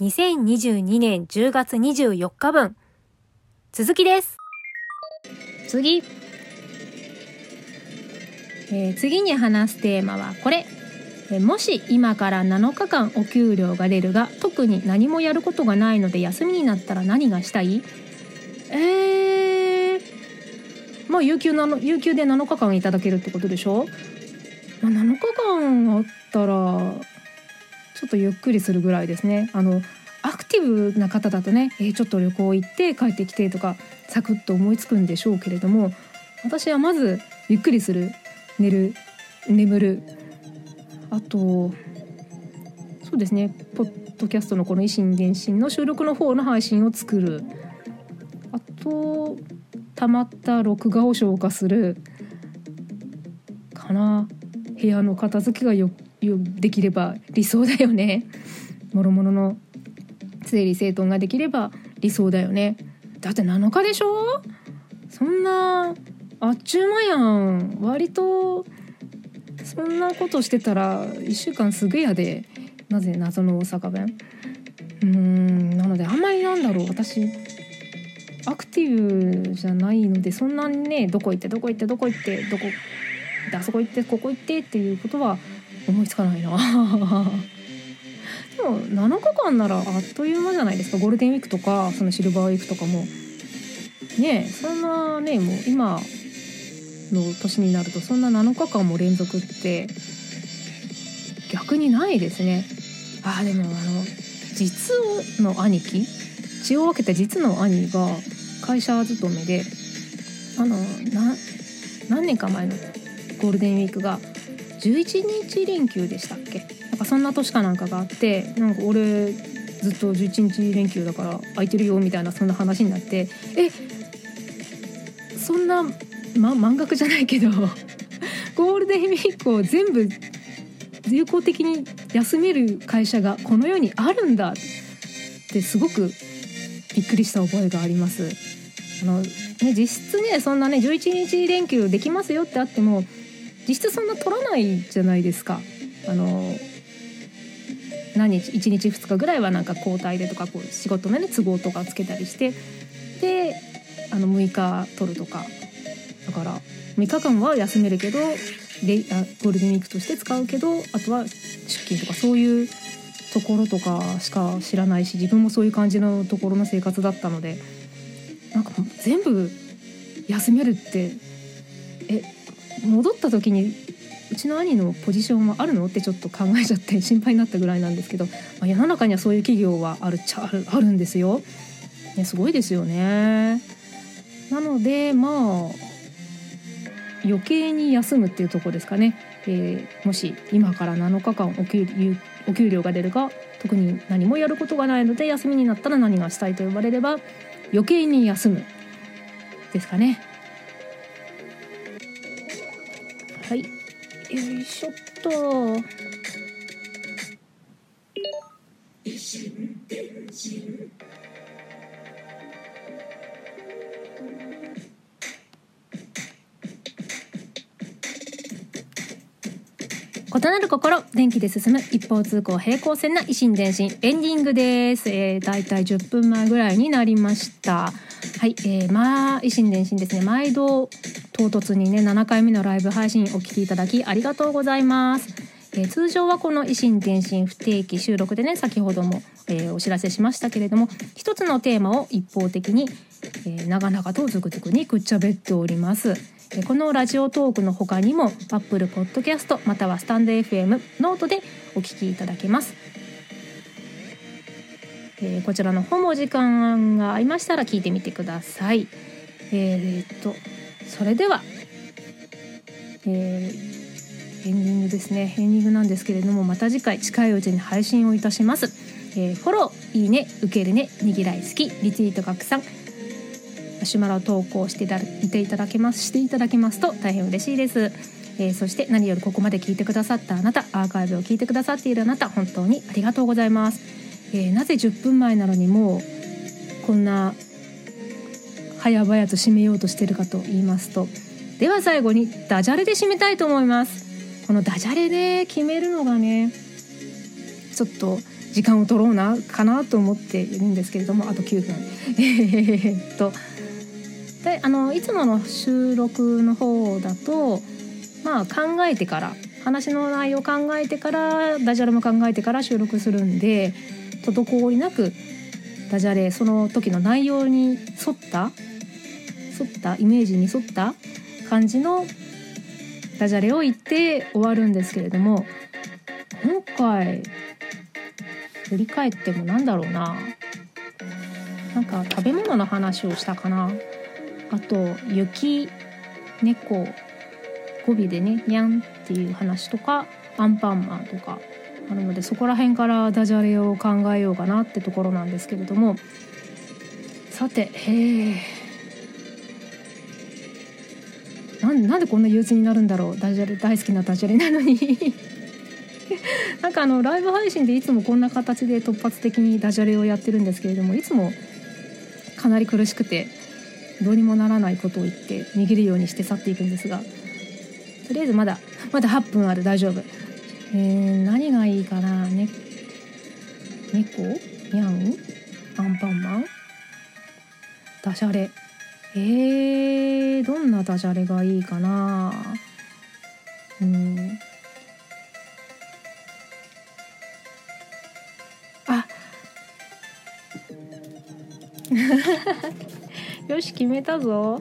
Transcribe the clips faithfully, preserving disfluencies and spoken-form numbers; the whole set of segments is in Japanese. にせんにじゅうにねんじゅうがつにじゅうよっかぶん、続きです。次、えー、次に話すテーマはこれ、えー、もし今からなのかかんお給料が出るが特に何もやることがないので休みになったら何がしたい？えー、まあ有給なの、有給でなのかかんいただけるってことでしょ？まあ、なのかかんあったらちょっとゆっくりするぐらいですね。あのアクティブな方だとね、えー、ちょっと旅行行って帰ってきてとかサクッと思いつくんでしょうけれども、私はまずゆっくりする、寝る、眠る、あとそうですね、ポッドキャストのこの維新伝心の収録の方の配信を作る、あとたまった録画を消化するかな。部屋の片付けがよできれば理想だよね。諸々の整理整頓ができれば理想だよね。だってなのかでしょ？そんなあっちゅう間やん。割とそんなことしてたらいっしゅうかんすぐやで。なぜ謎の大阪弁。うーん、なのであんまりなんだろう、私アクティブじゃないので、そんなにね、どこ行ってどこ行ってどこ行ってどこあそこ行ってここ行ってっていうことは思いつかないな。でもなのかかんならあっという間じゃないですか。ゴールデンウィークとかそのシルバーウィークとかもね、そんなね、もう今の年になるとそんななのかかんも連続って逆にないですね。あ、でもあの実の兄貴、血を分けた実の兄が会社勤めで、あのな何年か前のゴールデンウィークがじゅういちにち連休でしたっけ、なんかそんな年かなんかがあって、なんか俺ずっとじゅういちにち連休だから空いてるよみたいな、そんな話になって、えそんな、ま、満額じゃないけどゴールデンウィークを全部有効的に休める会社がこの世にあるんだってすごくびっくりした覚えがあります。あの、ね、実質ね、そんなねじゅういちにち連休できますよってあっても実質そんな取らないじゃないですか。あの何日、いちにちふつかぐらいはなんか交代でとか、こう仕事の、ね、都合とかつけたりして、であのむいか取るとか、だからむいかかんは休めるけど、であゴールデンウィークとして使うけど、あとは出勤とかそういうところとかしか知らないし、自分もそういう感じのところの生活だったので、なんか全部休めるってえ戻った時にうちの兄のポジションはあるのってちょっと考えちゃって心配になったぐらいなんですけど、まあ、世の中にはそういう企業はあるっちゃある、あるんですよ、ね、すごいですよね。なのでまあ余計に休むっていうところですかね、えー、もし今からなのかかんお給、お給料が出るが特に何もやることがないので休みになったら何がしたいと呼ばれれば余計に休むですかね。はい、よいしょっと。異なる心、電気で進む一方通行平行線な維新伝心、エンディングです、えー、だいたいじゅっぷんまえぐらいになりました。はい、えー、まあ維新伝心ですね、毎度唐突にねななかいめのライブ配信お聞きいただきありがとうございます、えー、通常はこの維新伝心不定期収録でね、先ほども、えー、お知らせしましたけれども、一つのテーマを一方的に、えー、長々とずくずくにくっちゃべっております、えー、このラジオトークの他にも Apple Podcast またはスタンド エフエム ノートでお聞きいただけます。えー、こちらの方も時間がありましたら聞いてみてください。えー、っとそれでは、えー、エンディングですね。エンディングなんですけれども、また次回近いうちに配信をいたします、えー、フォロー、いいね、受けるね、にぎらい好き、リツイート拡散、マシュマロ投稿していただ、していただけます、していただけますと大変嬉しいです、えー、そして何よりここまで聞いてくださったあなた、アーカイブを聞いてくださっているあなた、本当にありがとうございます、えー、なぜじゅっぷんまえなのにもうこんな早々と締めようとしてるかと言いますと、では最後にダジャレで締めたいと思います。このダジャレで決めるのがね、ちょっと時間を取ろうなかなと思っているんですけれども、あときゅうふんえー、っとであのいつもの収録の方だと、まあ、考えてから話の内容を考えてからダジャレも考えてから収録するんで、滞りなくダジャレその時の内容に沿った沿ったイメージに沿った感じのダジャレを言って終わるんですけれども、今回振り返ってもなんだろうな、なんか食べ物の話をしたかな、あと雪、猫、語尾でねにゃんっていう話とかアンパンマンとかあるので、そこら辺からダジャレを考えようかなってところなんですけれども、さてへえな ん, なんでこんな憂鬱になるんだろう、ダジャレ大好きなダジャレなのになんかあのライブ配信でいつもこんな形で突発的にダジャレをやってるんですけれども、いつもかなり苦しくてどうにもならないことを言って逃げるようにして去っていくんですが、とりあえずまだまだはっぷんある、大丈夫。えー、何がいいかな、ね、猫、ニャン、アンパンマン、ダジャレ、えー、どんなダジャレがいいかな、うん、あよし決めたぞ。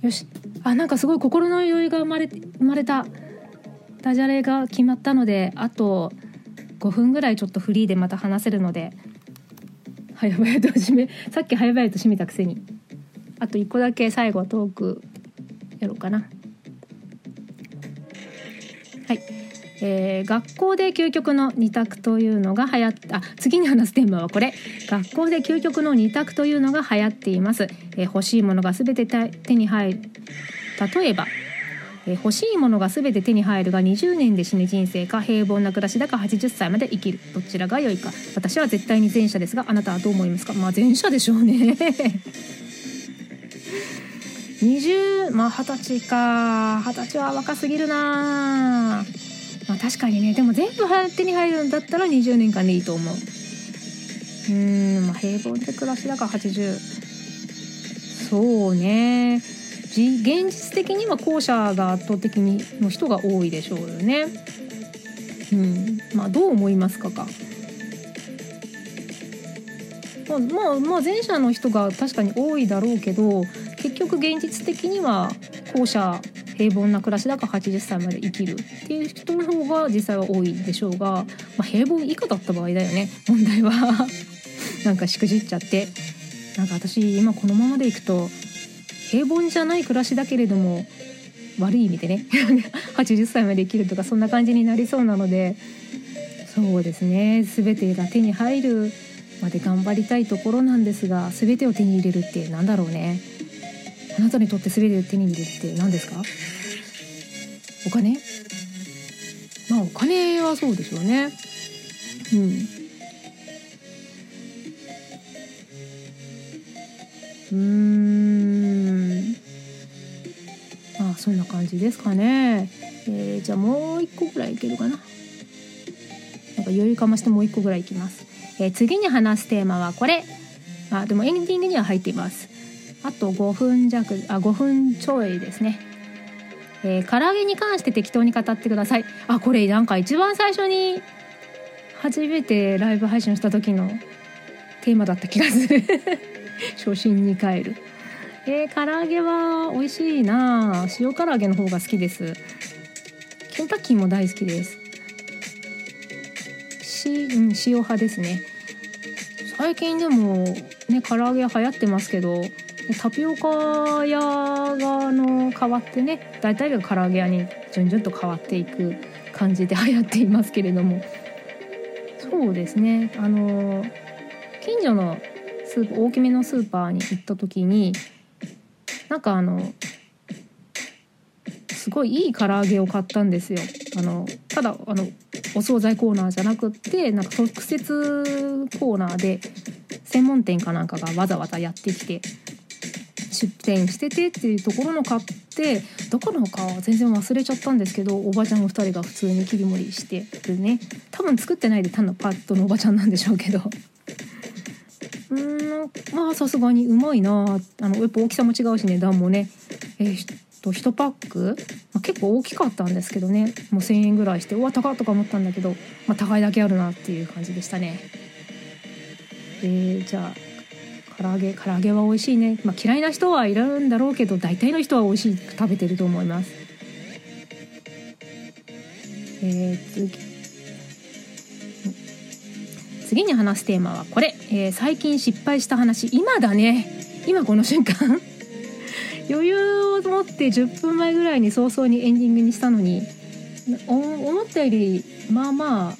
よし、あ、なんかすごい心の余裕が生まれ、生まれたダジャレが決まったので、あとごふんぐらいちょっとフリーでまた話せるので、早々と締めさっき早々と締めたくせにあといっこだけ最後トークやろうかな。はい、えー、学校で究極の二択というのが流行っあ次に話すテーマはこれ、学校で究極の二択というのが流行っています、えー、欲しいものが全て手に入る、例えば欲しいものが全て手に入るがにじゅうねんで死ぬ人生か、平凡な暮らしだかはちじゅっさいまで生きる、どちらが良いか、私は絶対に前者ですが、あなたはどう思いますか。まあ前者でしょうねにじゅう、まあはたちか、はたちは若すぎるな、まあ、確かにね、でも全部手に入るんだったらにじゅうねんかんでいいと思う。うーん、まあ、平凡で暮らしだからはちじゅう、そうね、現実的には後者が圧倒的にの人が多いでしょうよね。うん、まあどう思いますかか。まあ、まあ、まあ前者の人が確かに多いだろうけど、結局現実的には後者、平凡な暮らしだからはちじゅっさいまで生きるっていう人の方が実際は多いでしょうが、まあ、平凡以下だった場合だよね、問題はなんかしくじっちゃって、なんか私今このままでいくと平凡じゃない暮らしだけれども悪い意味でねはちじゅっさいまで生きるとかそんな感じになりそうなので、そうですね、全てが手に入るまで頑張りたいところなんですが、全てを手に入れるってなんだろうね。あなたにとって全てを手に入れるって何ですか。お金、まあお金はそうでしょうね。うん、うーん、まあそんな感じですかね。えー、じゃあもう一個ぐらいいけるかな。なんか余裕かましてもう一個ぐらいいきます。えー、次に話すテーマはこれ。あ、でもエンディングには入っています。あとごふん弱、あ、ごふんちょいですね。えー、唐揚げに関して適当に語ってください。あ、これなんか一番最初に初めてライブ配信した時のテーマだった気がする。初心に帰る。えー、唐揚げは美味しいな。塩唐揚げの方が好きです。ケンタッキーも大好きです。し、うん、塩派ですね。最近でもね、唐揚げ流行ってますけど、タピオカ屋がの変わってね、大体が唐揚げ屋に順々と変わっていく感じで流行っていますけれども、そうですね。あの近所のスー大きめのスーパーに行った時に、なんかあのすごいいい唐揚げを買ったんですよ。あのただあのお惣菜コーナーじゃなくって、なんか特設コーナーで専門店かなんかがわざわざやってきて、出店しててっていうところの買ってどこのか全然忘れちゃったんですけど、おばちゃんお二人が普通に切り盛りしてるね。多分作ってないで単なるパッドのおばちゃんなんでしょうけどうーん、まあさすがにうまいなあ。あのやっぱ大きさも違うし値段もね、えー、っといちパック、まあ、結構大きかったんですけどね、もうせんえんぐらいして、うわ高っとか思ったんだけど、まあ、高いだけあるなっていう感じでしたね。えー、じゃあ唐揚げ唐揚げは美味しいね、まあ、嫌いな人はいるんだろうけど大体の人は美味しく食べてると思います。えー、次次に話すテーマはこれ、えー、最近失敗した話。今だね、今この瞬間余裕を持ってじゅっぷんまえぐらいに早々にエンディングにしたのに、思ったよりまあまあ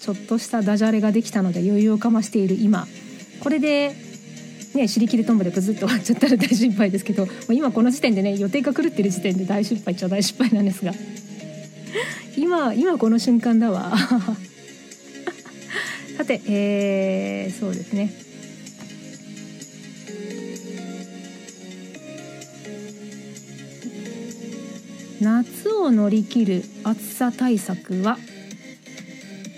ちょっとしたダジャレができたので余裕をかましている今、これでね尻切れトンボでブズッと終わっちゃったら大失敗ですけど、今この時点でね予定が狂ってる時点で大失敗っちゃ大失敗なんですが、今今この瞬間だわさて、えー、そうですね、夏を乗り切る暑さ対策は、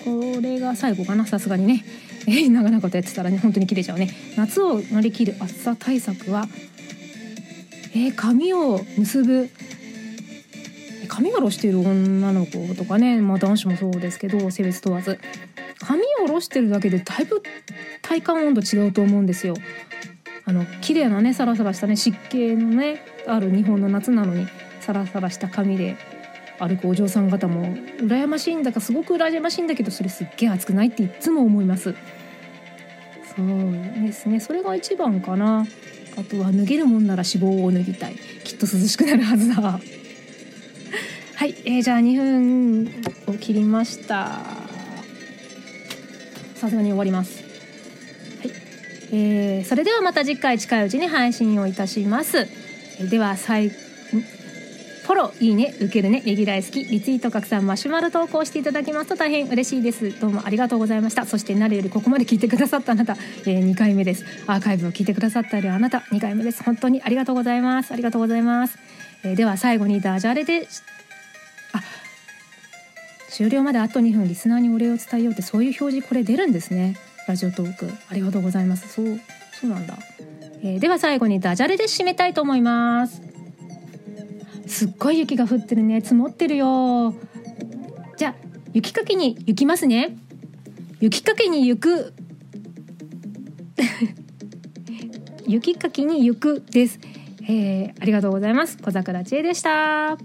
これが最後かな、さすがにね、えー、長々とやってたらね本当に切れちゃうね。夏を乗り切る暑さ対策は、えー、髪を結ぶ、髪を下ろしている女の子とかね、まあ、男子もそうですけど性別問わず髪を下ろしてるだけでだいぶ体感温度違うと思うんですよ。あの綺麗なねサラサラしたね湿気のねある日本の夏なのに、サラサラした髪で歩くお嬢さん方も羨ましいんだか、すごく羨ましいんだけど、それすっげえ暑くないっていつも思います。そうですね、それが一番かな。あとは脱げるもんなら脂肪を脱ぎたい、きっと涼しくなるはずだはい、えー、じゃあにふんを切りました。さすがに終わります、はい。えー、それではまた次回近いうちに配信をいたします。では最後、フォロー、いいね、受けるね、レギュラー好き、リツイート、拡散、マシュマロ投稿していただきますと大変嬉しいです。どうもありがとうございました。そして何よりここまで聞いてくださったあなた、えー、にかいめです。アーカイブを聞いてくださったあなたにかいめです。本当にありがとうございます。ありがとうございます、えー、では最後にダジャレで、あ、終了まであとにふん、リスナーにお礼を伝えようって、そういう表示これ出るんですね、ラジオトーク。ありがとうございます。そう、そうなんだ、えー、では最後にダジャレで締めたいと思います。すっごい雪が降ってるね、積もってるよ。じゃあ雪かきに行きますね。雪かきに行く雪かきに行くです、えー、ありがとうございます。小桜知恵でした。